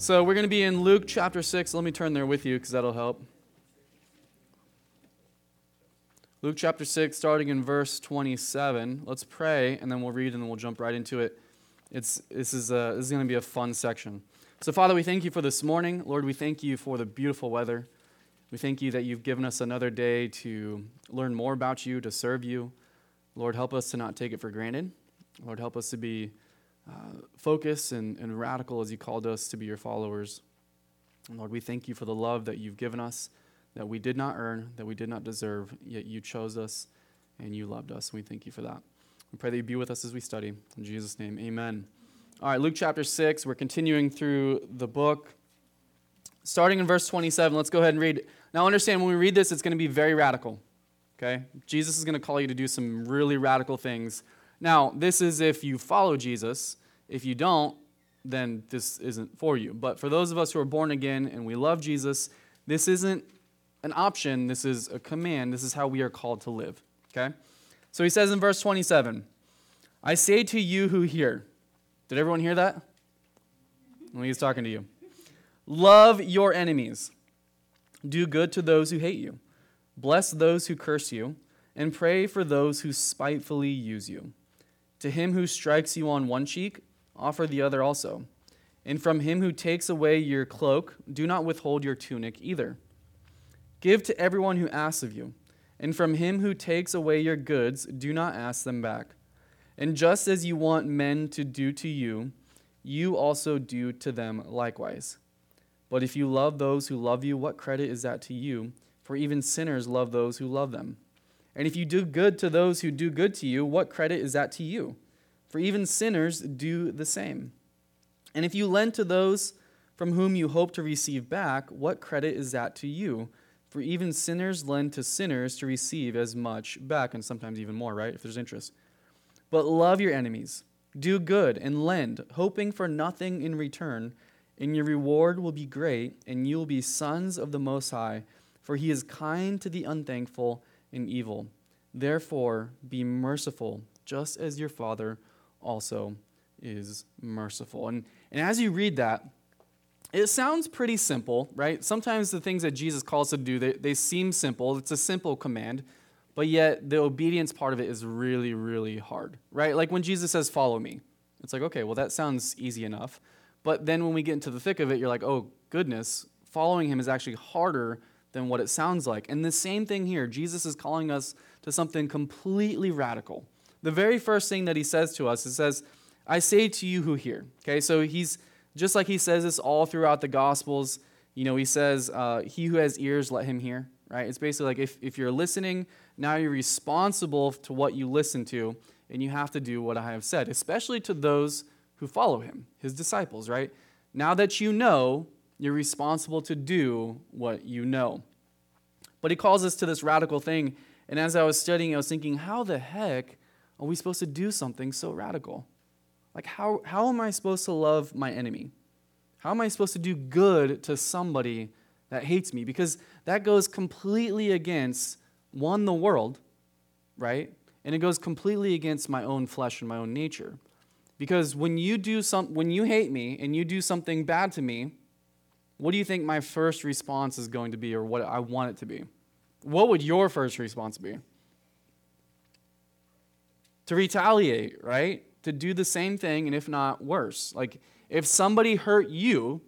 So we're going to be in Luke chapter 6. Let me turn there with you because that'll help. Luke chapter 6, starting in verse 27. Let's pray, and then we'll read, and then we'll jump right into it. This is going to be a fun section. So, Father, we thank you for this morning. Lord, we thank you for the beautiful weather. We thank you that you've given us another day to learn more about you, to serve you. Lord, help us to not take it for granted. Lord, help us to be focused and radical as you called us to be your followers. And Lord, we thank you for the love that you've given us, that we did not earn, that we did not deserve, yet you chose us and you loved us. We thank you for that. We pray that you be with us as we study. In Jesus' name, amen. All right, Luke chapter 6, we're continuing through the book. Starting in verse 27, let's go ahead and read. Now understand, when we read this, it's going to be very radical, okay? Jesus is going to call you to do some really radical things. Now, this is if you follow Jesus. If you don't, then this isn't for you. But for those of us who are born again and we love Jesus, this isn't an option. This is a command. This is how we are called to live, okay? So he says in verse 27, I say to you who hear. Did everyone hear that? Well, he's talking to you. Love your enemies. Do good to those who hate you. Bless those who curse you, and pray for those who spitefully use you. To him who strikes you on one cheek, offer the other also. And from him who takes away your cloak, do not withhold your tunic either. Give to everyone who asks of you. And from him who takes away your goods, do not ask them back. And just as you want men to do to you, you also do to them likewise. But if you love those who love you, what credit is that to you? For even sinners love those who love them. And if you do good to those who do good to you, what credit is that to you? For even sinners do the same. And if you lend to those from whom you hope to receive back, what credit is that to you? For even sinners lend to sinners to receive as much back, and sometimes even more, right, if there's interest. But love your enemies, do good, and lend, hoping for nothing in return, and your reward will be great, and you will be sons of the Most High, for he is kind to the unthankful and evil. Therefore, be merciful, just as your Father also is merciful. And as you read that, it sounds pretty simple, right? Sometimes the things that Jesus calls us to do, they seem simple. It's a simple command, but yet the obedience part of it is really, really hard, right? Like when Jesus says, follow me, it's like, okay, well, that sounds easy enough. But then when we get into the thick of it, you're like, oh, goodness, following him is actually harder than what it sounds like. And the same thing here. Jesus is calling us to something completely radical. The very first thing that he says to us, it says, I say to you who hear. Okay, so he's, just like he says this all throughout the Gospels, you know, he says, he who has ears, let him hear, right? It's basically like if you're listening, now you're responsible to what you listen to, and you have to do what I have said, especially to those who follow him, his disciples, right? Now that you know, you're responsible to do what you know. But he calls us to this radical thing, and as I was studying, I was thinking, how the heck are we supposed to do something so radical? Like, how am I supposed to love my enemy? How am I supposed to do good to somebody that hates me? Because that goes completely against, one, the world, right? And it goes completely against my own flesh and my own nature. Because when you hate me and you do something bad to me, what do you think my first response is going to be, or what I want it to be? What would your first response be? To retaliate, right? To do the same thing, and if not, worse. Like, if somebody hurt you,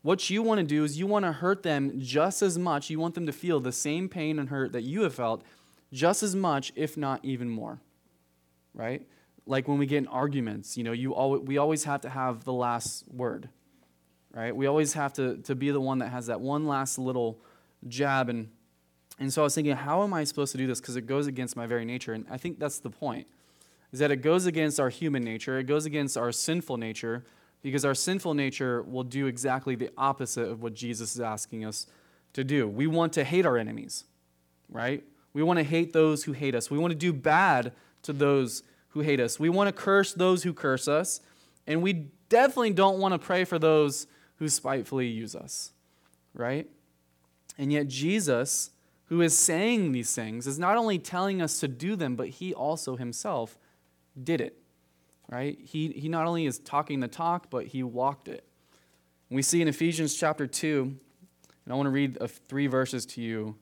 what you want to do is you want to hurt them just as much. You want them to feel the same pain and hurt that you have felt just as much, if not even more, right? Like when we get in arguments, you know, we always have to have the last word, right? We always have to be the one that has that one last little jab. And so I was thinking, how am I supposed to do this? Because it goes against my very nature, and I think that's the point. Is that it goes against our human nature, it goes against our sinful nature, because our sinful nature will do exactly the opposite of what Jesus is asking us to do. We want to hate our enemies, right? We want to hate those who hate us. We want to do bad to those who hate us. We want to curse those who curse us, and we definitely don't want to pray for those who spitefully use us, right? And yet Jesus, who is saying these things, is not only telling us to do them, but he also himself did it, right? He not only is talking the talk, but he walked it. We see in Ephesians chapter 2, and I want to read three verses to you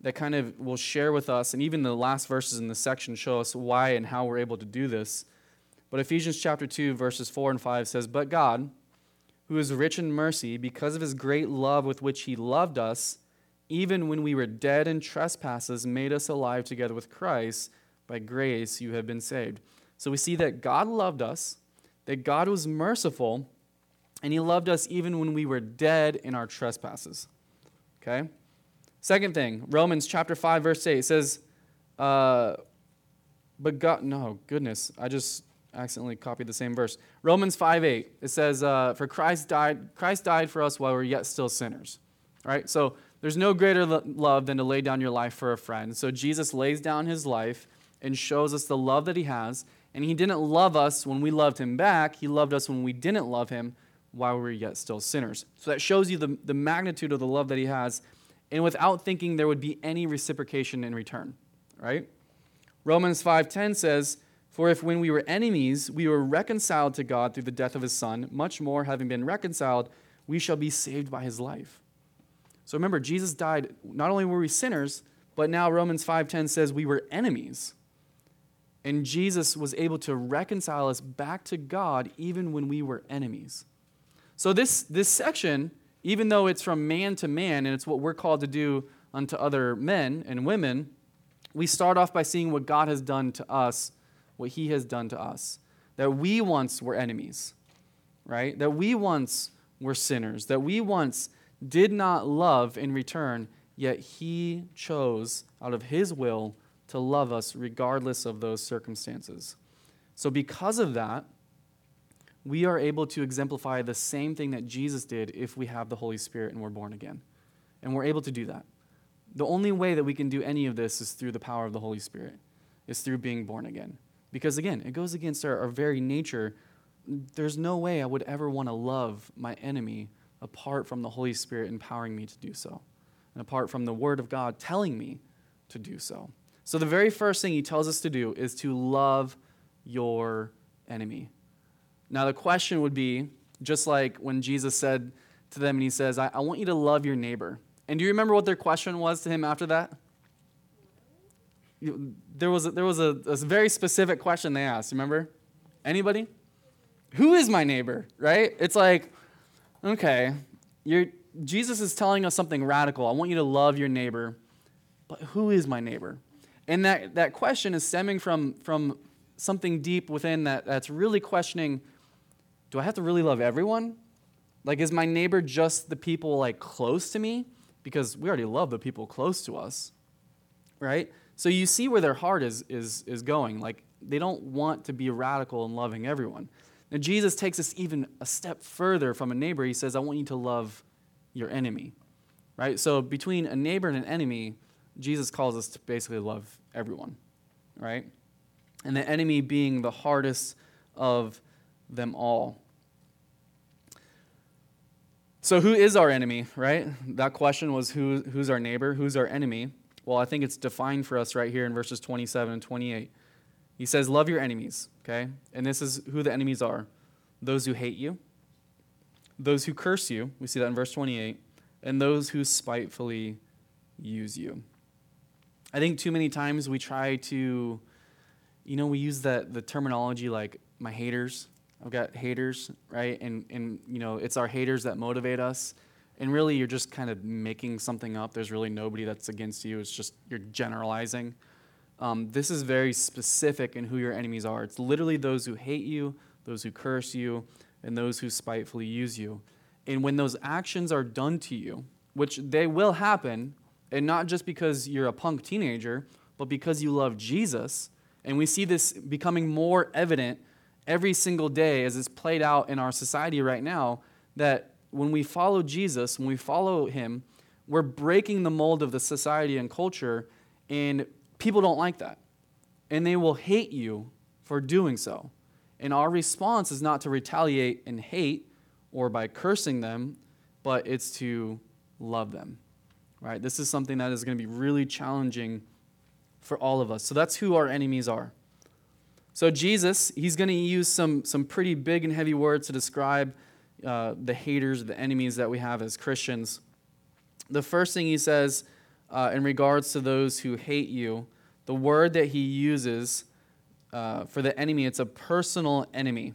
that kind of will share with us, and even the last verses in this section show us why and how we're able to do this. But Ephesians chapter 2, verses 4 and 5 says, "But God, who is rich in mercy, because of his great love with which he loved us, even when we were dead in trespasses, made us alive together with Christ. By grace you have been saved." So we see that God loved us, that God was merciful, and he loved us even when we were dead in our trespasses. Okay? Second thing, Romans chapter 5, verse 8 says, accidentally copied the same verse. Romans 5:8. It says, "For Christ died for us while we were yet still sinners." All right? So there's no greater love than to lay down your life for a friend. So Jesus lays down his life and shows us the love that he has. And he didn't love us when we loved him back. He loved us when we didn't love him while we were yet still sinners. So that shows you the magnitude of the love that he has. And without thinking there would be any reciprocation in return. Right? Romans 5:10 says, "For if when we were enemies, we were reconciled to God through the death of his Son, much more, having been reconciled, we shall be saved by his life." So remember, Jesus died, not only were we sinners, but now Romans 5:10 says we were enemies. And Jesus was able to reconcile us back to God even when we were enemies. So this section, even though it's from man to man, and it's what we're called to do unto other men and women, we start off by seeing what God has done to us, what he has done to us, that we once were enemies, right? That we once were sinners, that we once did not love in return, yet he chose out of his will to love us regardless of those circumstances. So because of that, we are able to exemplify the same thing that Jesus did if we have the Holy Spirit and we're born again. And we're able to do that. The only way that we can do any of this is through the power of the Holy Spirit, is through being born again. Because again, it goes against our very nature. There's no way I would ever want to love my enemy apart from the Holy Spirit empowering me to do so, and apart from the Word of God telling me to do so. So the very first thing he tells us to do is to love your enemy. Now the question would be, just like when Jesus said to them, and he says, I want you to love your neighbor. And do you remember what their question was to him after that? There was a very specific question they asked, remember? Anybody? Who is my neighbor, right? It's like, okay, Jesus is telling us something radical. I want you to love your neighbor, but who is my neighbor? And that question is stemming from something deep within that's really questioning, do I have to really love everyone? Like, is my neighbor just the people, like, close to me? Because we already love the people close to us, right? So you see where their heart is going. Like, they don't want to be radical in loving everyone. Now, Jesus takes us even a step further from a neighbor. He says, I want you to love your enemy, right? So between a neighbor and an enemy, Jesus calls us to basically love everyone, right? And the enemy being the hardest of them all. So who is our enemy, right? That question was, who's our neighbor? Who's our enemy? Well, I think it's defined for us right here in verses 27 and 28. He says, love your enemies, okay? And this is who the enemies are. Those who hate you, those who curse you, we see that in verse 28, and those who spitefully use you. I think too many times we try to, we use the terminology like my haters. I've got haters, right? And it's our haters that motivate us. And really, you're just kind of making something up. There's really nobody that's against you. It's just you're generalizing. This is very specific in who your enemies are. It's literally those who hate you, those who curse you, and those who spitefully use you. And when those actions are done to you, which they will happen, and not just because you're a punk teenager, but because you love Jesus, and we see this becoming more evident every single day as it's played out in our society right now, that when we follow Jesus, when we follow him, we're breaking the mold of the society and culture, and people don't like that. And they will hate you for doing so. And our response is not to retaliate and hate or by cursing them, but it's to love them, right? This is something that is going to be really challenging for all of us. So that's who our enemies are. So Jesus, he's going to use some pretty big and heavy words to describe the haters, the enemies that we have as Christians. The first thing he says in regards to those who hate you, the word that he uses for the enemy, it's a personal enemy.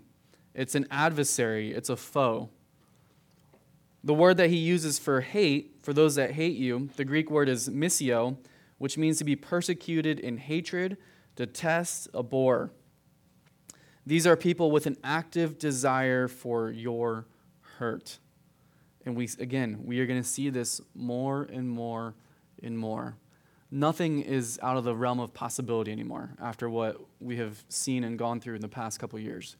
It's an adversary. It's a foe. The word that he uses for hate, for those that hate you, the Greek word is missio, which means to be persecuted in hatred, detest, abhor. These are people with an active desire for your hurt. And we are going to see this more and more and more. Nothing is out of the realm of possibility anymore after what we have seen and gone through in the past couple years.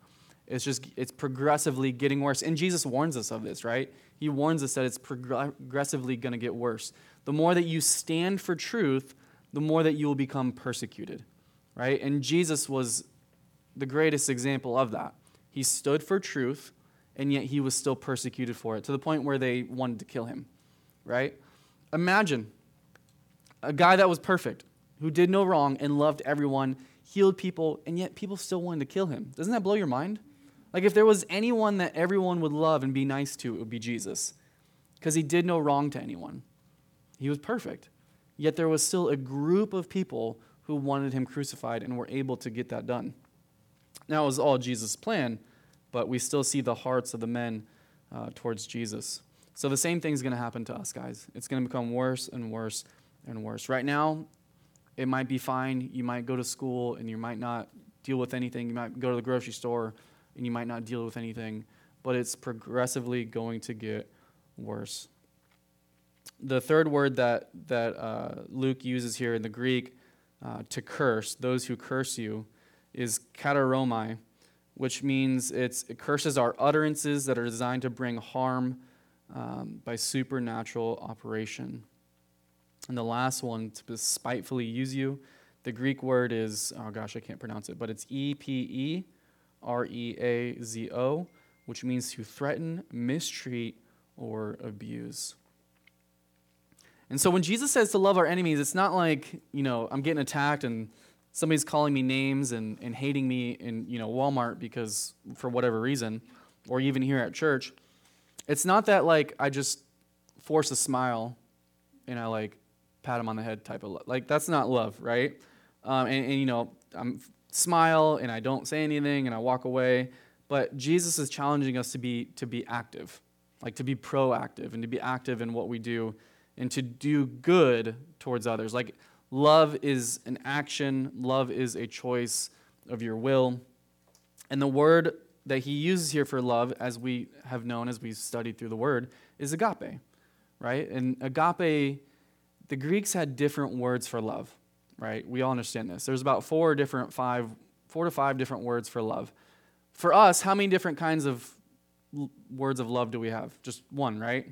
It's progressively getting worse. And Jesus warns us of this, right? He warns us that it's progressively going to get worse. The more that you stand for truth, the more that you will become persecuted, right? And Jesus was the greatest example of that. He stood for truth, and yet he was still persecuted for it, to the point where they wanted to kill him, right? Imagine a guy that was perfect, who did no wrong and loved everyone, healed people, and yet people still wanted to kill him. Doesn't that blow your mind? Like, if there was anyone that everyone would love and be nice to, it would be Jesus, because he did no wrong to anyone. He was perfect. Yet there was still a group of people who wanted him crucified and were able to get that done. Now, it was all Jesus' plan, but we still see the hearts of the men towards Jesus. So the same thing's going to happen to us, guys. It's going to become worse and worse and worse. Right now, it might be fine. You might go to school, and you might not deal with anything. You might go to the grocery store, and you might not deal with anything. But it's progressively going to get worse. The third word that Luke uses here in the Greek, to curse, those who curse you, is kateromai, which means it curses our utterances that are designed to bring harm by supernatural operation. And the last one, to spitefully use you, the Greek word is, I can't pronounce it, but it's epereazo, which means to threaten, mistreat, or abuse. And so when Jesus says to love our enemies, it's not like, I'm getting attacked and somebody's calling me names and hating me in, Walmart because for whatever reason, or even here at church. It's not that like I just force a smile and I like pat him on the head type of love. Like, that's not love, right? I smile and I don't say anything and I walk away. But Jesus is challenging us to be active, like to be proactive and to be active in what we do, and to do good towards others. Like, love is an action. Love is a choice of your will. And the word that he uses here for love, as we have known, as we've studied through the word, is agape, right? And agape, the Greeks had different words for love, right? We all understand this. There's about four to five different words for love. For us, how many different kinds of words of love do we have? Just one, right?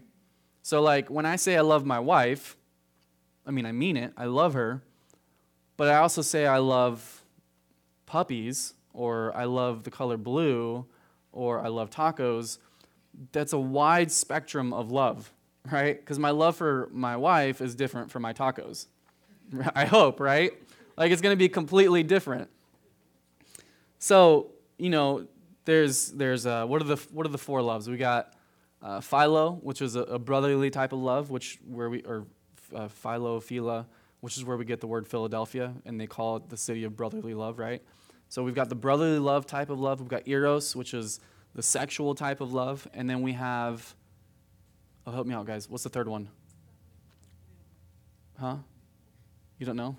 So, like, when I say I love my wife, I mean it. I love her. But I also say I love puppies, or I love the color blue, or I love tacos. That's a wide spectrum of love, right? Because my love for my wife is different from my tacos. I hope, right? Like, it's going to be completely different. So, there's what are the four loves? We got philo, which is a brotherly type of love, philophila, which is where we get the word Philadelphia, and they call it the city of brotherly love, right? So we've got the brotherly love type of love. We've got eros, which is the sexual type of love, and then we have, help me out, guys. What's the third one? Huh? You don't know?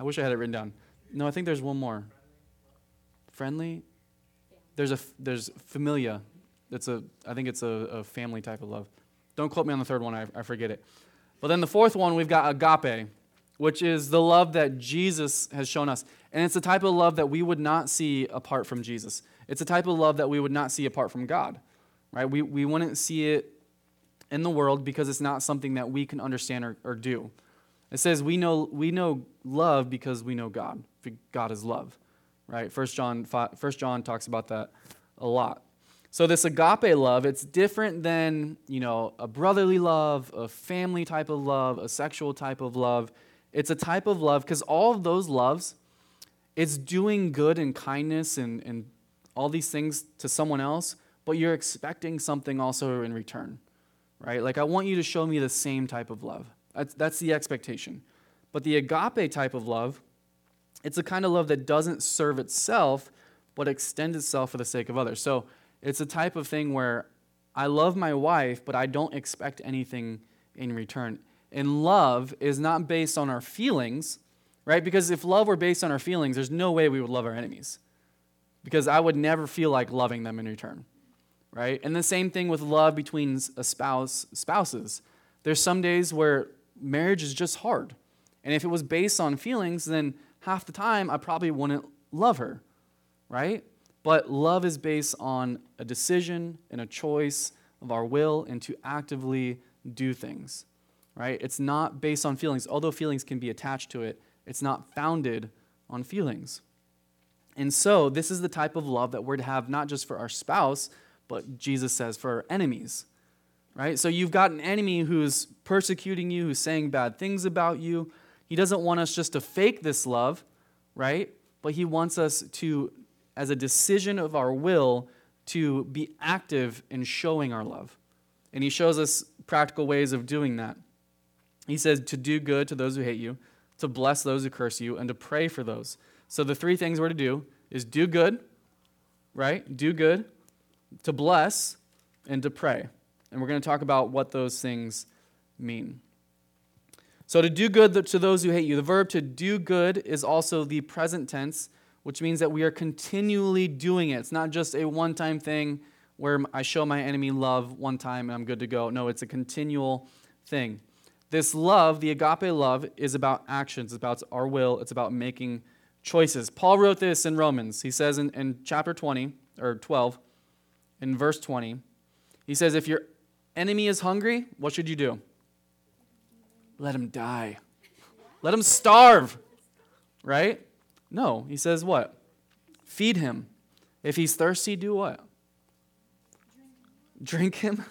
I wish I had it written down. No, I think there's one more. Friendly? There's familia. I think it's a family type of love. Don't quote me on the third one. I forget it. But then the fourth one, we've got agape, which is the love that Jesus has shown us. And it's the type of love that we would not see apart from Jesus. It's a type of love that we would not see apart from God, right? We wouldn't see it in the world because it's not something that we can understand or do. It says we know love because we know God. God is love, right? First John talks about that a lot. So this agape love, it's different than, a brotherly love, a family type of love, a sexual type of love. It's a type of love, because all of those loves, it's doing good and kindness and all these things to someone else, but you're expecting something also in return, right? Like, I want you to show me the same type of love. That's the expectation. But the agape type of love, it's a kind of love that doesn't serve itself, but extends itself for the sake of others. So it's a type of thing where I love my wife, but I don't expect anything in return. And love is not based on our feelings, right? Because if love were based on our feelings, there's no way we would love our enemies, because I would never feel like loving them in return, right? And the same thing with love between spouses. There's some days where marriage is just hard. And if it was based on feelings, then half the time I probably wouldn't love her, right? But love is based on a decision and a choice of our will and to actively do things, right? It's not based on feelings. Although feelings can be attached to it, it's not founded on feelings. And so this is the type of love that we're to have, not just for our spouse, but Jesus says for our enemies, right? So you've got an enemy who's persecuting you, who's saying bad things about you. He doesn't want us just to fake this love, right? But he wants us to, as a decision of our will, to be active in showing our love. And he shows us practical ways of doing that. He says to do good to those who hate you, to bless those who curse you, and to pray for those. So the three things we're to do is do good, right? Do good, to bless, and to pray. And we're going to talk about what those things mean. So to do good to those who hate you. The verb to do good is also the present tense, which means that we are continually doing it. It's not just a one-time thing where I show my enemy love one time and I'm good to go. No, it's a continual thing. This love, the agape love, is about actions. It's about our will. It's about making choices. Paul wrote this in Romans. He says in chapter 20, or 12, in verse 20, he says, if your enemy is hungry, what should you do? Let him die. Let him starve, right? No, he says what? Feed him. If he's thirsty, do what? Drink him.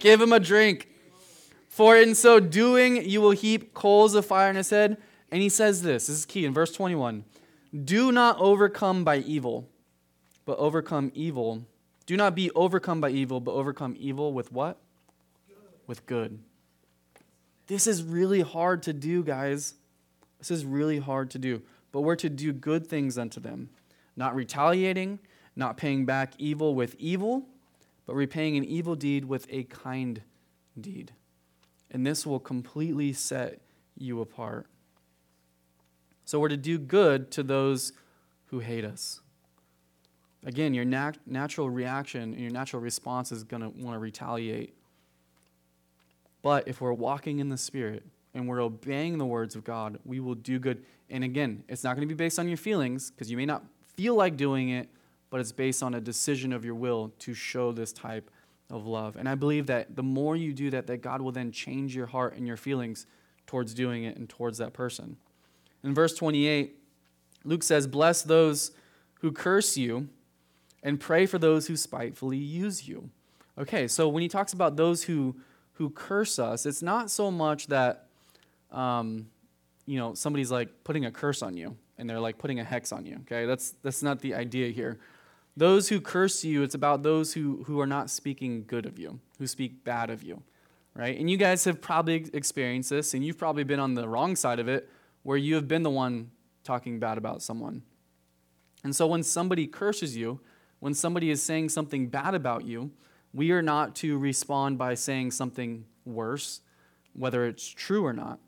Give him a drink. For in so doing, you will heap coals of fire on his head. And he says this is key in verse 21. Do not overcome by evil, but overcome evil. Do not be overcome by evil, but overcome evil with what? Good. With good. This is really hard to do, guys. This is really hard to do. But we're to do good things unto them, not retaliating, not paying back evil with evil, but repaying an evil deed with a kind deed. And this will completely set you apart. So we're to do good to those who hate us. Again, your natural reaction and your natural response is going to want to retaliate. But if we're walking in the Spirit and we're obeying the words of God, we will do good. And again, it's not going to be based on your feelings, because you may not feel like doing it, but it's based on a decision of your will to show this type of love. And I believe that the more you do that, that God will then change your heart and your feelings towards doing it and towards that person. In verse 28, Luke says, bless those who curse you and pray for those who spitefully use you. Okay, so when he talks about those who curse us, it's not so much that, somebody's like putting a curse on you and they're like putting a hex on you, okay? That's not the idea here. Those who curse you, it's about those who are not speaking good of you, who speak bad of you, right? And you guys have probably experienced this, and you've probably been on the wrong side of it, where you have been the one talking bad about someone. And so when somebody curses you, when somebody is saying something bad about you, we are not to respond by saying something worse, whether it's true or not.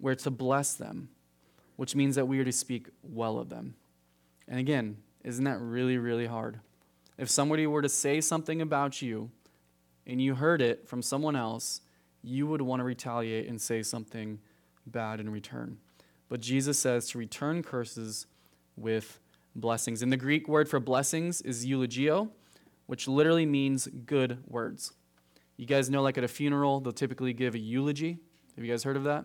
We're to bless them, which means that we are to speak well of them. And again, isn't that really, really hard? If somebody were to say something about you and you heard it from someone else, you would want to retaliate and say something bad in return. But Jesus says to return curses with blessings. And the Greek word for blessings is eulogio, which literally means good words. You guys know, like at a funeral, they'll typically give a eulogy. Have you guys heard of that?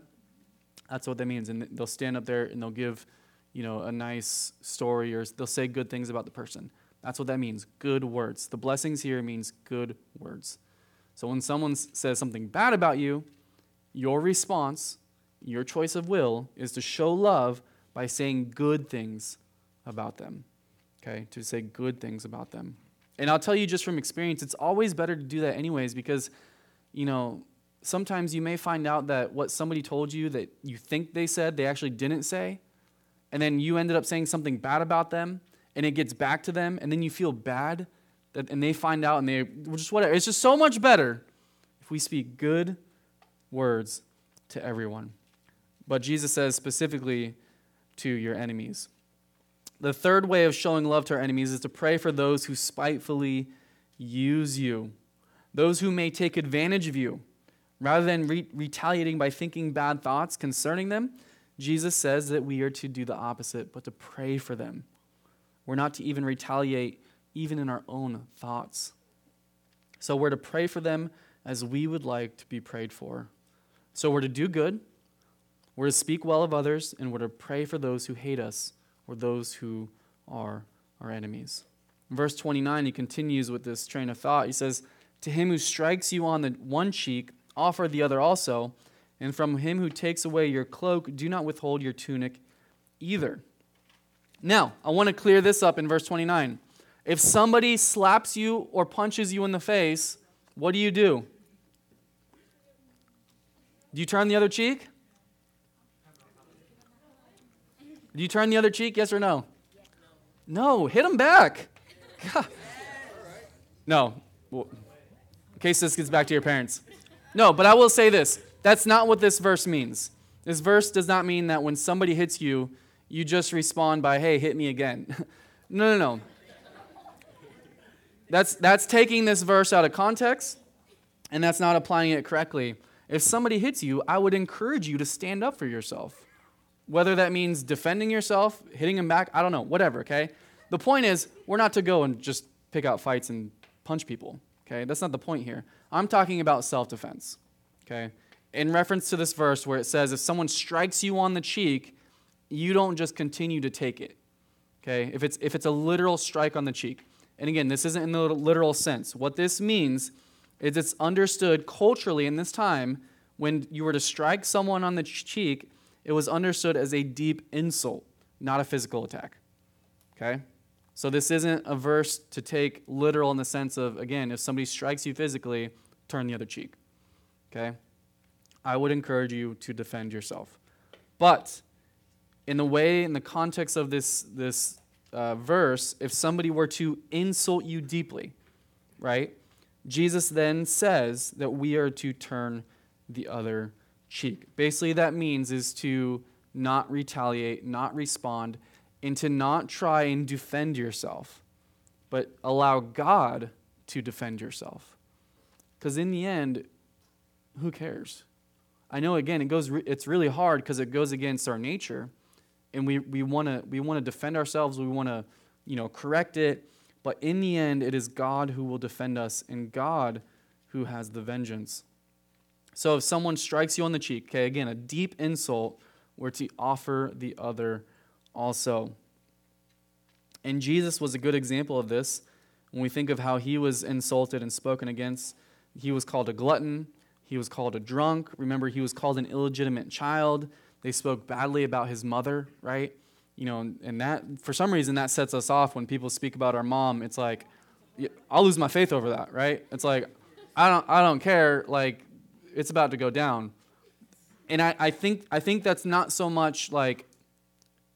That's what that means. And they'll stand up there and they'll give, a nice story, or they'll say good things about the person. That's what that means, good words. The blessings here means good words. So when someone says something bad about you, your response, your choice of will, is to show love by saying good things about them, okay? To say good things about them. And I'll tell you just from experience, it's always better to do that anyways because, you know, sometimes you may find out that what somebody told you that you think they said, they actually didn't say. And then you ended up saying something bad about them, and it gets back to them, and then you feel bad, and they find out, and they just whatever. It's just so much better if we speak good words to everyone. But Jesus says specifically to your enemies. The third way of showing love to our enemies is to pray for those who spitefully use you, those who may take advantage of you. Rather than retaliating by thinking bad thoughts concerning them, Jesus says that we are to do the opposite, but to pray for them. We're not to even retaliate, even in our own thoughts. So we're to pray for them as we would like to be prayed for. So we're to do good, we're to speak well of others, and we're to pray for those who hate us or those who are our enemies. In verse 29, he continues with this train of thought. He says, "To him who strikes you on the one cheek, offer the other also, and from him who takes away your cloak, do not withhold your tunic either." Now, I want to clear this up in verse 29. If somebody slaps you or punches you in the face, what do? Do you turn the other cheek? Do you turn the other cheek, yes or no? No, hit him back. God. No. Well, in case this gets back to your parents. No, but I will say this. That's not what this verse means. This verse does not mean that when somebody hits you, you just respond by, "Hey, hit me again." No. That's taking this verse out of context, and that's not applying it correctly. If somebody hits you, I would encourage you to stand up for yourself. Whether that means defending yourself, hitting them back, I don't know, whatever, okay? The point is, we're not to go and just pick out fights and punch people, okay? That's not the point here. I'm talking about self-defense, okay? In reference to this verse where it says, if someone strikes you on the cheek, you don't just continue to take it, okay? If it's a literal strike on the cheek. And again, this isn't in the literal sense. What this means is it's understood culturally in this time when you were to strike someone on the cheek, it was understood as a deep insult, not a physical attack, okay? So this isn't a verse to take literal in the sense of, again, if somebody strikes you physically, turn the other cheek, okay? I would encourage you to defend yourself. But in the context of this verse, if somebody were to insult you deeply, right, Jesus then says that we are to turn the other cheek. Basically, that means is to not retaliate, not respond, and to not try and defend yourself, but allow God to defend yourself. Because in the end, who cares? I know, again, it's really hard because it goes against our nature, and we want to defend ourselves. We want to, correct it. But in the end, it is God who will defend us, and God who has the vengeance. So if someone strikes you on the cheek, okay, again, a deep insult, we're to offer the other also. And Jesus was a good example of this. When we think of how he was insulted and spoken against, he was called a glutton. He was called a drunk. Remember, he was called an illegitimate child. They spoke badly about his mother, right? And that, for some reason, that sets us off when people speak about our mom. It's like, I'll lose my faith over that, right? It's like, I don't care. Like, it's about to go down. And I think that's not so much like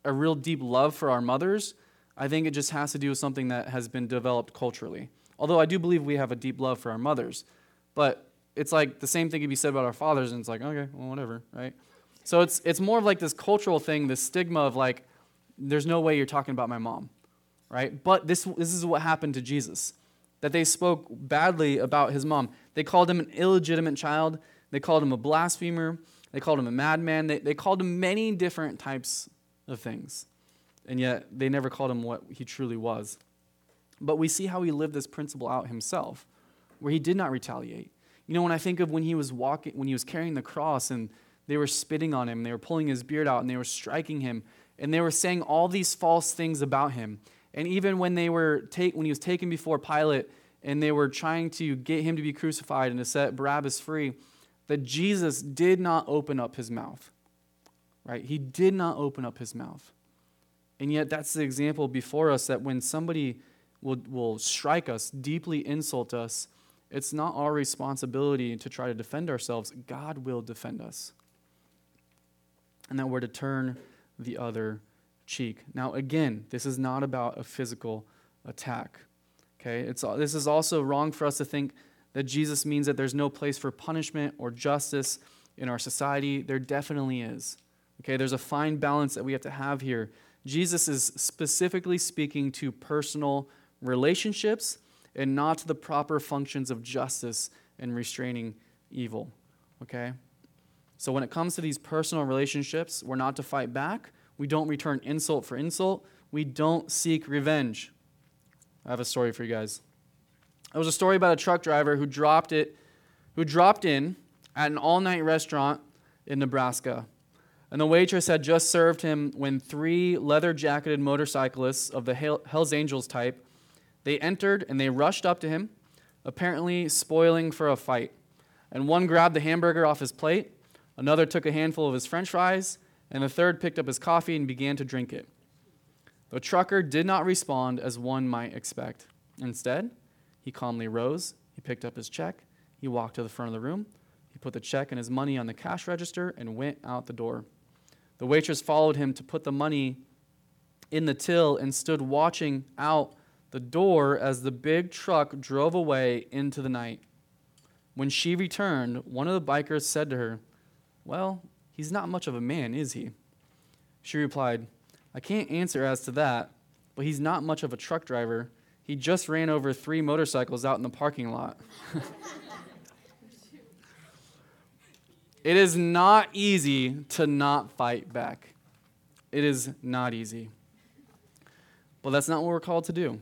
a real deep love for our mothers. I think it just has to do with something that has been developed culturally. Although I do believe we have a deep love for our mothers. But it's like the same thing could be said about our fathers, and it's like, okay, well, whatever, right? So it's more of like this cultural thing, this stigma of like, there's no way you're talking about my mom, right? But this is what happened to Jesus, that they spoke badly about his mom. They called him an illegitimate child. They called him a blasphemer. They called him a madman. They called him many different types of things. And yet they never called him what he truly was. But we see how he lived this principle out himself, where he did not retaliate. When I think of when he was carrying the cross and they were spitting on him, they were pulling his beard out, and they were striking him, and they were saying all these false things about him. And even when when he was taken before Pilate, and they were trying to get him to be crucified and to set Barabbas free, that Jesus did not open up his mouth, right? He did not open up his mouth. And yet that's the example before us, that when somebody will strike us, deeply insult us, it's not our responsibility to try to defend ourselves. God will defend us. And that we're to turn the other cheek. Now, again, this is not about a physical attack. Okay? This is also wrong for us to think that Jesus means that there's no place for punishment or justice in our society. There definitely is. Okay? There's a fine balance that we have to have here. Jesus is specifically speaking to personal relationships and not to the proper functions of justice and restraining evil. Okay? So when it comes to these personal relationships, we're not to fight back. We don't return insult for insult. We don't seek revenge. I have a story for you guys. It was a story about a truck driver who dropped in at an all-night restaurant in Nebraska. And the waitress had just served him when three leather-jacketed motorcyclists of the Hells Angels type, they entered and they rushed up to him, apparently spoiling for a fight. And one grabbed the hamburger off his plate, another took a handful of his french fries, and the third picked up his coffee and began to drink it. The trucker did not respond as one might expect. Instead, he calmly rose, he picked up his check, he walked to the front of the room, he put the check and his money on the cash register and went out the door. The waitress followed him to put the money in the till and stood watching out the door as the big truck drove away into the night. When she returned, one of the bikers said to her, "Well, he's not much of a man, is he?" She replied, "I can't answer as to that, but he's not much of a truck driver. He just ran over three motorcycles out in the parking lot." It is not easy to not fight back. It is not easy. But that's not what we're called to do.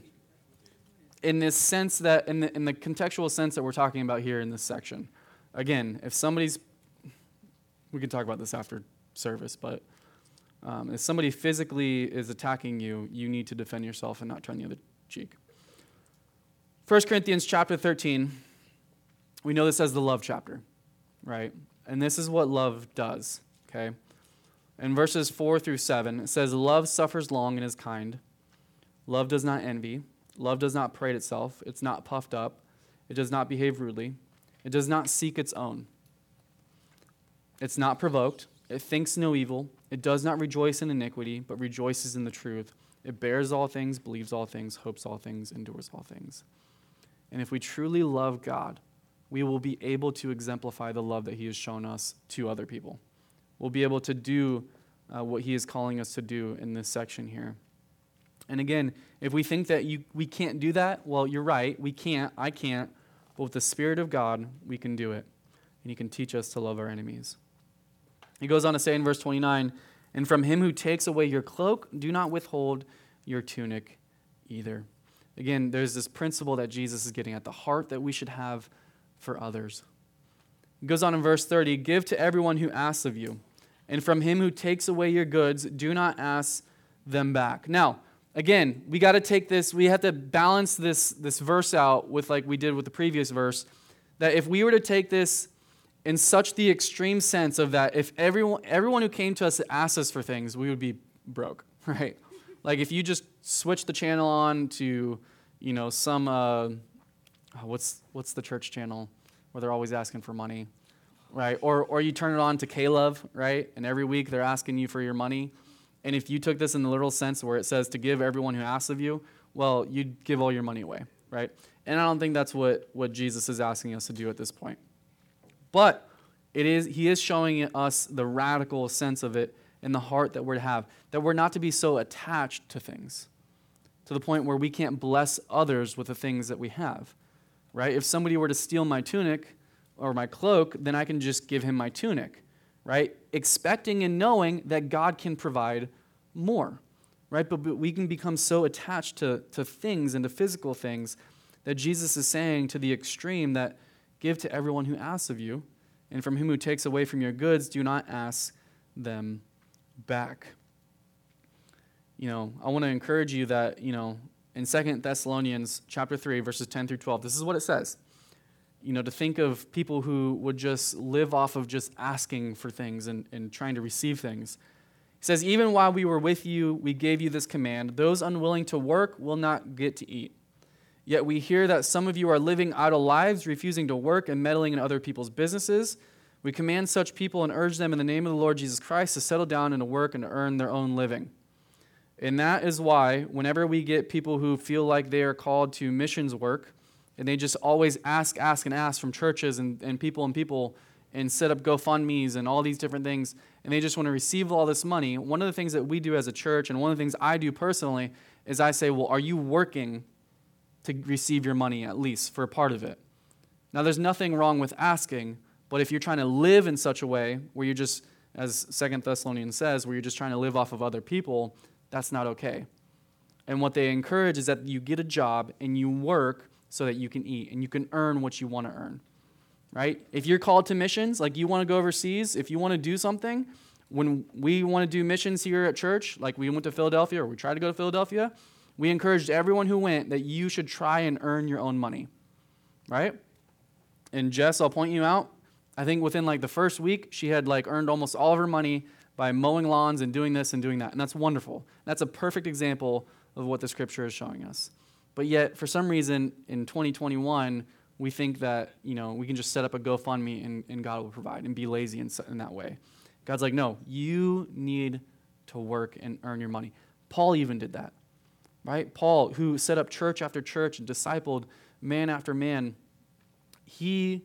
In this sense that, in the contextual sense that we're talking about here in this section. Again, if somebody's we can talk about this after service, but if somebody physically is attacking you, you need to defend yourself and not turn the other cheek. 1 Corinthians chapter 13, we know this as the love chapter, right? And this is what love does, okay? In verses 4 through 7, it says, "Love suffers long and is kind. Love does not envy. Love does not parade itself. It's not puffed up. It does not behave rudely. It does not seek its own. It's not provoked. It thinks no evil. It does not rejoice in iniquity, but rejoices in the truth. It bears all things, believes all things, hopes all things, endures all things." And if we truly love God, we will be able to exemplify the love that he has shown us to other people. We'll be able to do what he is calling us to do in this section here. And again, if we think that we can't do that, well, you're right. We can't. I can't. But with the Spirit of God, we can do it. And he can teach us to love our enemies. He goes on to say in verse 29, "And from him who takes away your cloak, do not withhold your tunic either." Again, there's this principle that Jesus is getting at, the heart that we should have for others. He goes on in verse 30, "Give to everyone who asks of you. And from him who takes away your goods, do not ask them back." Now, again, we got to take this, we have to balance this verse out with like we did with the previous verse, that if we were to take this in such the extreme sense of that if everyone who came to us asked us for things, we would be broke, right? Like if you just switch the channel on to, some, what's the church channel where they're always asking for money, right? Or you turn it on to K-Love, right? And every week they're asking you for your money. And if you took this in the literal sense where it says to give everyone who asks of you, well, you'd give all your money away, right? And I don't think that's what Jesus is asking us to do at this point. But he is showing us the radical sense of it and the heart that we're to have, that we're not to be so attached to things to the point where we can't bless others with the things that we have, right? If somebody were to steal my tunic or my cloak, then I can just give him my tunic, right? Expecting and knowing that God can provide more, right? But we can become so attached to things and to physical things that Jesus is saying to the extreme that give to everyone who asks of you, and from him who takes away from your goods, do not ask them back. I want to encourage you that, in 2 Thessalonians chapter 3, verses 10 through 12, this is what it says. To think of people who would just live off of just asking for things and trying to receive things. It says, "Even while we were with you, we gave you this command. Those unwilling to work will not get to eat. Yet we hear that some of you are living idle lives, refusing to work and meddling in other people's businesses. We command such people and urge them in the name of the Lord Jesus Christ to settle down and to work and to earn their own living. And that is why whenever we get people who feel like they are called to missions work, and they just always ask from churches and people and set up GoFundMes and all these different things, and they just want to receive all this money, one of the things that we do as a church and one of the things I do personally is I say, well, are you working to receive your money at least for a part of it? Now, there's nothing wrong with asking, but if you're trying to live in such a way where you're just, as 2 Thessalonians says, where you're just trying to live off of other people, that's not okay. And what they encourage is that you get a job and you work so that you can eat and you can earn what you want to earn, right? If you're called to missions, like you want to go overseas, if you want to do something, when we want to do missions here at church, like we went to Philadelphia or we tried to go to Philadelphia, we encouraged everyone who went that you should try and earn your own money, right? And Jess, I'll point you out, I think within like the first week, she had like earned almost all of her money by mowing lawns and doing this and doing that, and that's wonderful. That's a perfect example of what the Scripture is showing us. But yet, for some reason, in 2021, we think that, you know, we can just set up a GoFundMe and God will provide and be lazy in that way. God's like, no, you need to work and earn your money. Paul even did that. Right? Paul, who set up church after church and discipled man after man, he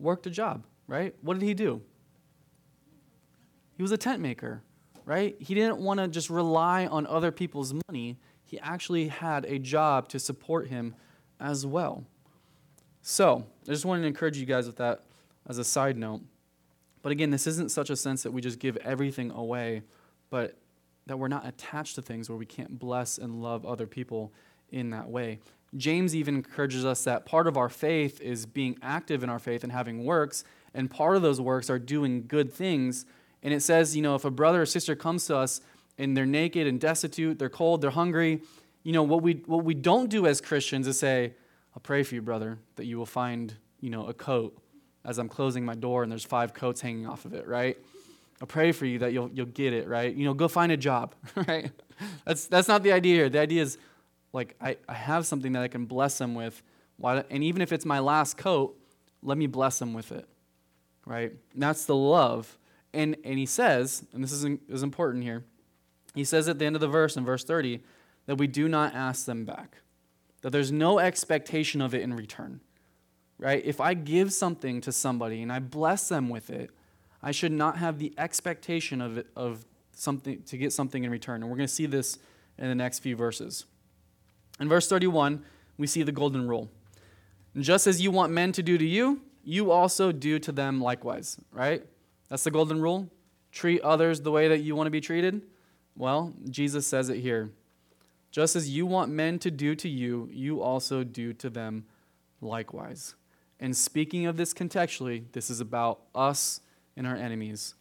worked a job, right? What did he do? He was a tent maker, right? He didn't want to just rely on other people's money. He actually had a job to support him as well. So I just wanted to encourage you guys with that as a side note. But again, this isn't such a sense that we just give everything away, but that we're not attached to things where we can't bless and love other people in that way. James even encourages us that part of our faith is being active in our faith and having works, and part of those works are doing good things. And it says, you know, if a brother or sister comes to us and they're naked and destitute, they're cold, they're hungry, you know, what we don't do as Christians is say, I'll pray for you, brother, that you will find, you know, a coat as I'm closing my door and there's 5 coats hanging off of it, right? I'll pray for you that you'll get it, right? You know, go find a job, right? That's not the idea here. The idea is, like, I have something that I can bless them with. And even if it's my last coat, let me bless them with it, right? And that's the love. And he says, and this is important here, he says at the end of the verse, in verse 30, that we do not ask them back, that there's no expectation of it in return, right? If I give something to somebody and I bless them with it, I should not have the expectation of something to get something in return. And we're going to see this in the next few verses. In verse 31, we see the golden rule. And just as you want men to do to you, you also do to them likewise, right? That's the golden rule. Treat others the way that you want to be treated. Well, Jesus says it here. Just as you want men to do to you, you also do to them likewise. And speaking of this contextually, this is about us and our enemies,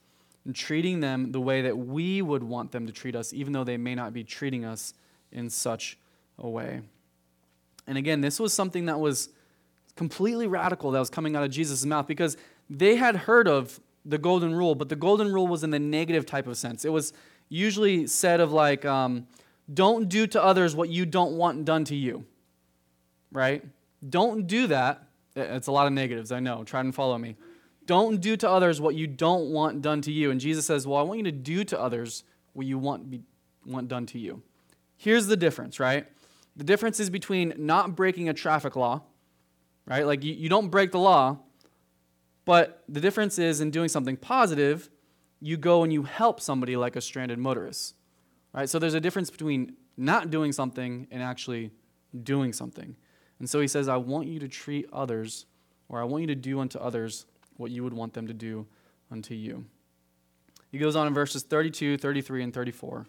and treating them the way that we would want them to treat us, even though they may not be treating us in such a way. And again, this was something that was completely radical that was coming out of Jesus' mouth, because they had heard of the golden rule, but the golden rule was in the negative type of sense. It was usually said of like, don't do to others what you don't want done to you, right? Don't do that. It's a lot of negatives, I know. Try and follow me. Don't do to others what you don't want done to you. And Jesus says, well, I want you to do to others what you want done to you. Here's the difference, right? The difference is between not breaking a traffic law, right? Like you don't break the law, but the difference is in doing something positive, you go and you help somebody like a stranded motorist, right? So there's a difference between not doing something and actually doing something. And so he says, I want you to treat others, or I want you to do unto others what you would want them to do unto you. He goes on in verses 32, 33, and 34.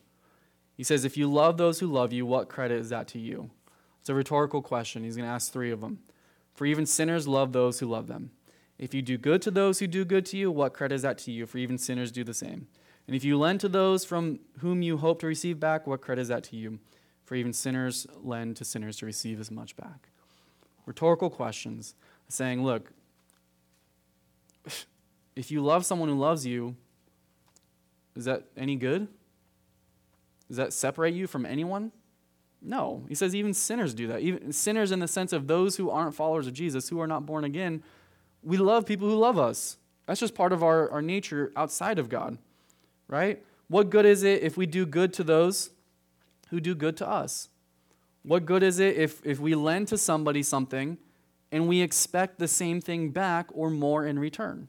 He says, if you love those who love you, what credit is that to you? It's a rhetorical question. He's going to ask 3 of them. For even sinners love those who love them. If you do good to those who do good to you, what credit is that to you? For even sinners do the same. And if you lend to those from whom you hope to receive back, what credit is that to you? For even sinners lend to sinners to receive as much back. Rhetorical questions saying, look, if you love someone who loves you, is that any good? Does that separate you from anyone? No. He says even sinners do that. Even sinners in the sense of those who aren't followers of Jesus, who are not born again. We love people who love us. That's just part of our nature outside of God, right? What good is it if we do good to those who do good to us? What good is it if we lend to somebody something and we expect the same thing back or more in return?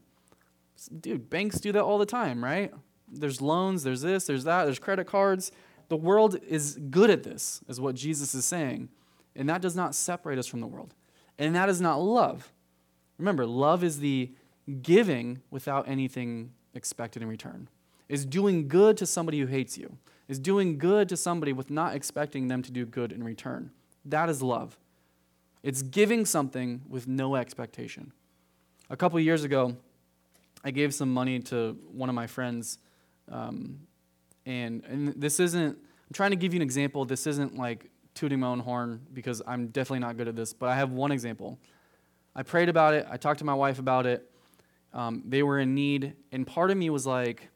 Dude, banks do that all the time, right? There's loans, there's this, there's that, there's credit cards. The world is good at this, is what Jesus is saying. And that does not separate us from the world. And that is not love. Remember, love is the giving without anything expected in return. It's doing good to somebody who hates you. It's doing good to somebody with not expecting them to do good in return. That is love. It's giving something with no expectation. A couple years ago, I gave some money to one of my friends. And this isn't, I'm trying to give you an example. This isn't like tooting my own horn because I'm definitely not good at this, but I have one example. I prayed about it. I talked to my wife about it. They were in need. And part of me was like,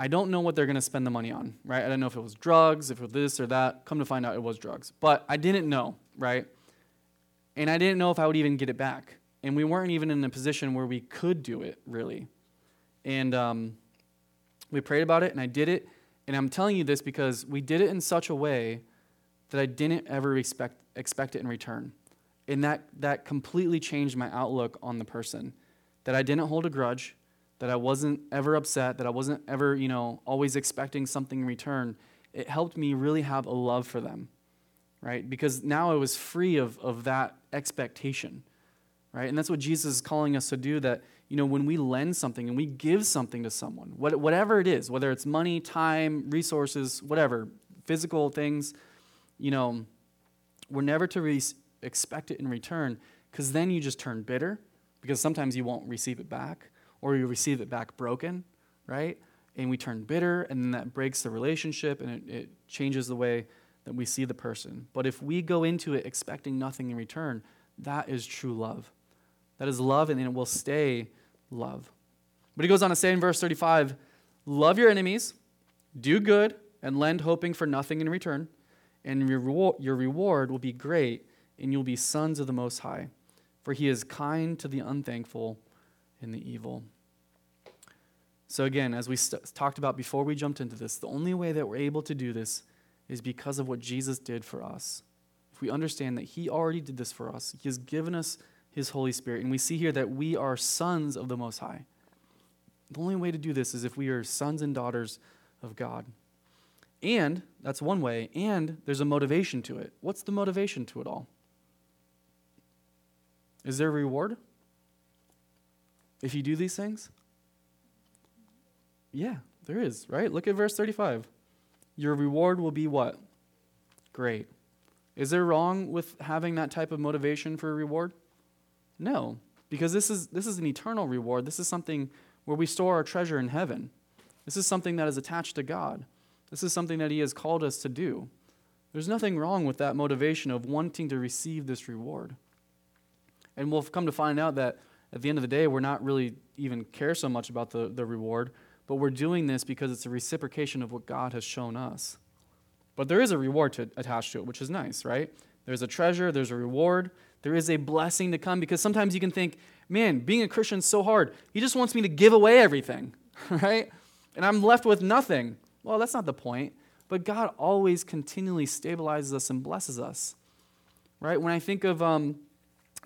I don't know what they're going to spend the money on, right? I don't know if it was drugs, if it was this or that. Come to find out it was drugs. But I didn't know, right? And I didn't know if I would even get it back. And we weren't even in a position where we could do it, really. And we prayed about it, and I did it. And I'm telling you this because we did it in such a way that I didn't ever expect it in return. And that completely changed my outlook on the person, that I didn't hold a grudge, that I wasn't ever upset, that I wasn't ever, always expecting something in return. It helped me really have a love for them, right? Because now I was free of that expectation, right? And that's what Jesus is calling us to do, that, when we lend something and we give something to someone, whatever it is, whether it's money, time, resources, whatever, physical things, we're never to expect it in return, because then you just turn bitter, because sometimes you won't receive it back, or you receive it back broken, right? And we turn bitter, and then that breaks the relationship, and it changes the way that we see the person. But if we go into it expecting nothing in return, that is true love. That is love, and it will stay love. But he goes on to say in verse 35, love your enemies, do good, and lend hoping for nothing in return, and your reward will be great, and you'll be sons of the Most High, for he is kind to the unthankful and the evil. So again, as we talked about before we jumped into this, the only way that we're able to do this is because of what Jesus did for us. If we understand that he already did this for us, he has given us his Holy Spirit, and we see here that we are sons of the Most High. The only way to do this is if we are sons and daughters of God. And that's one way, and there's a motivation to it. What's the motivation to it all? Is there a reward if you do these things? Yeah, there is, right? Look at verse 35. Your reward will be what? Great. Is there wrong with having that type of motivation for a reward? No, because this is an eternal reward. This is something where we store our treasure in heaven. This is something that is attached to God. This is something that he has called us to do. There's nothing wrong with that motivation of wanting to receive this reward. And we'll come to find out that at the end of the day, we're not really even care so much about the reward, but we're doing this because it's a reciprocation of what God has shown us. But there is a reward attached to it, which is nice, right? There's a treasure, there's a reward, there is a blessing to come, because sometimes you can think, man, being a Christian is so hard. He just wants me to give away everything, right? And I'm left with nothing. Well, that's not the point. But God always continually stabilizes us and blesses us, right? When I think of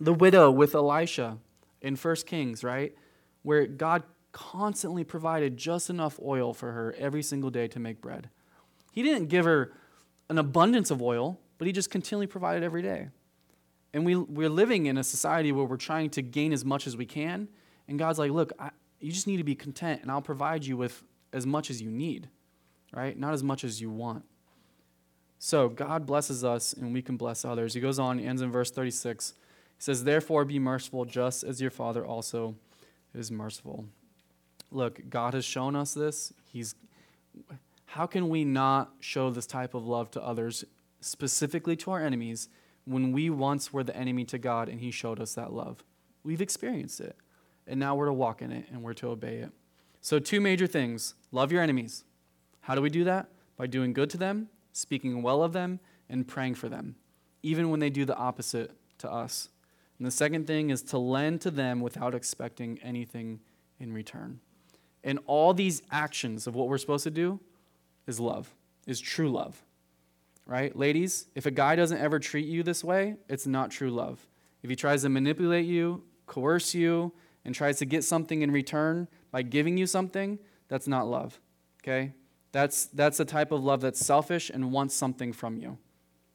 the widow with Elisha, in 1 Kings, right, where God constantly provided just enough oil for her every single day to make bread. He didn't give her an abundance of oil, but he just continually provided every day. And we're living in a society where we're trying to gain as much as we can, and God's like, look, you just need to be content, and I'll provide you with as much as you need, right? Not as much as you want. So God blesses us, and we can bless others. He goes on, ends in verse 36, It says, therefore be merciful just as your Father also is merciful. Look, God has shown us this. How can we not show this type of love to others, specifically to our enemies, when we once were the enemy to God and he showed us that love? We've experienced it, and now we're to walk in it and we're to obey it. So two major things. Love your enemies. How do we do that? By doing good to them speaking well of them, and praying for them, even when they do the opposite to us. And the second thing is to lend to them without expecting anything in return. And all these actions of what we're supposed to do is love, is true love, right? Ladies, if a guy doesn't ever treat you this way, it's not true love. If he tries to manipulate you, coerce you, and tries to get something in return by giving you something, that's not love, okay? That's a type of love that's selfish and wants something from you,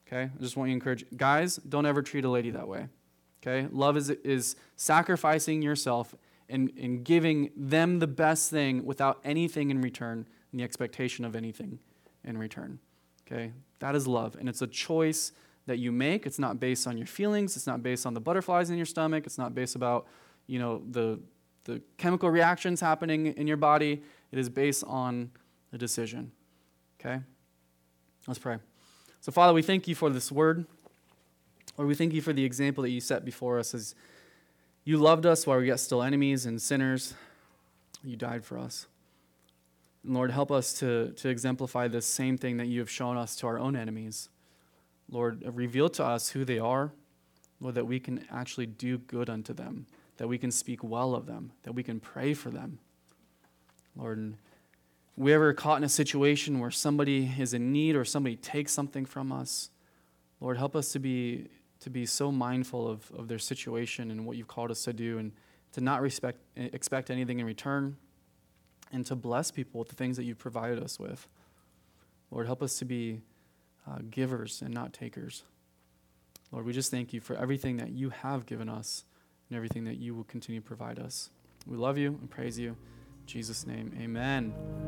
okay? I just want you to encourage, guys, don't ever treat a lady that way, okay? Love is sacrificing yourself and giving them the best thing without anything in return and the expectation of anything in return, okay? That is love, and it's a choice that you make. It's not based on your feelings. It's not based on the butterflies in your stomach. It's not based about, you know, the chemical reactions happening in your body. It is based on a decision, okay? Let's pray. So, Father, we thank you for this word. Lord, we thank you for the example that you set before us as you loved us while we were yet still enemies and sinners. You died for us. And Lord, help us to exemplify this same thing that you have shown us to our own enemies. Lord, reveal to us who they are, Lord, that we can actually do good unto them, that we can speak well of them, that we can pray for them. Lord, and if we ever caught in a situation where somebody is in need or somebody takes something from us, Lord, help us to be so mindful of their situation and what you've called us to do, and to not expect anything in return, and to bless people with the things that you've provided us with. Lord, help us to be givers and not takers. Lord, we just thank you for everything that you have given us and everything that you will continue to provide us. We love you and praise you. In Jesus' name, amen.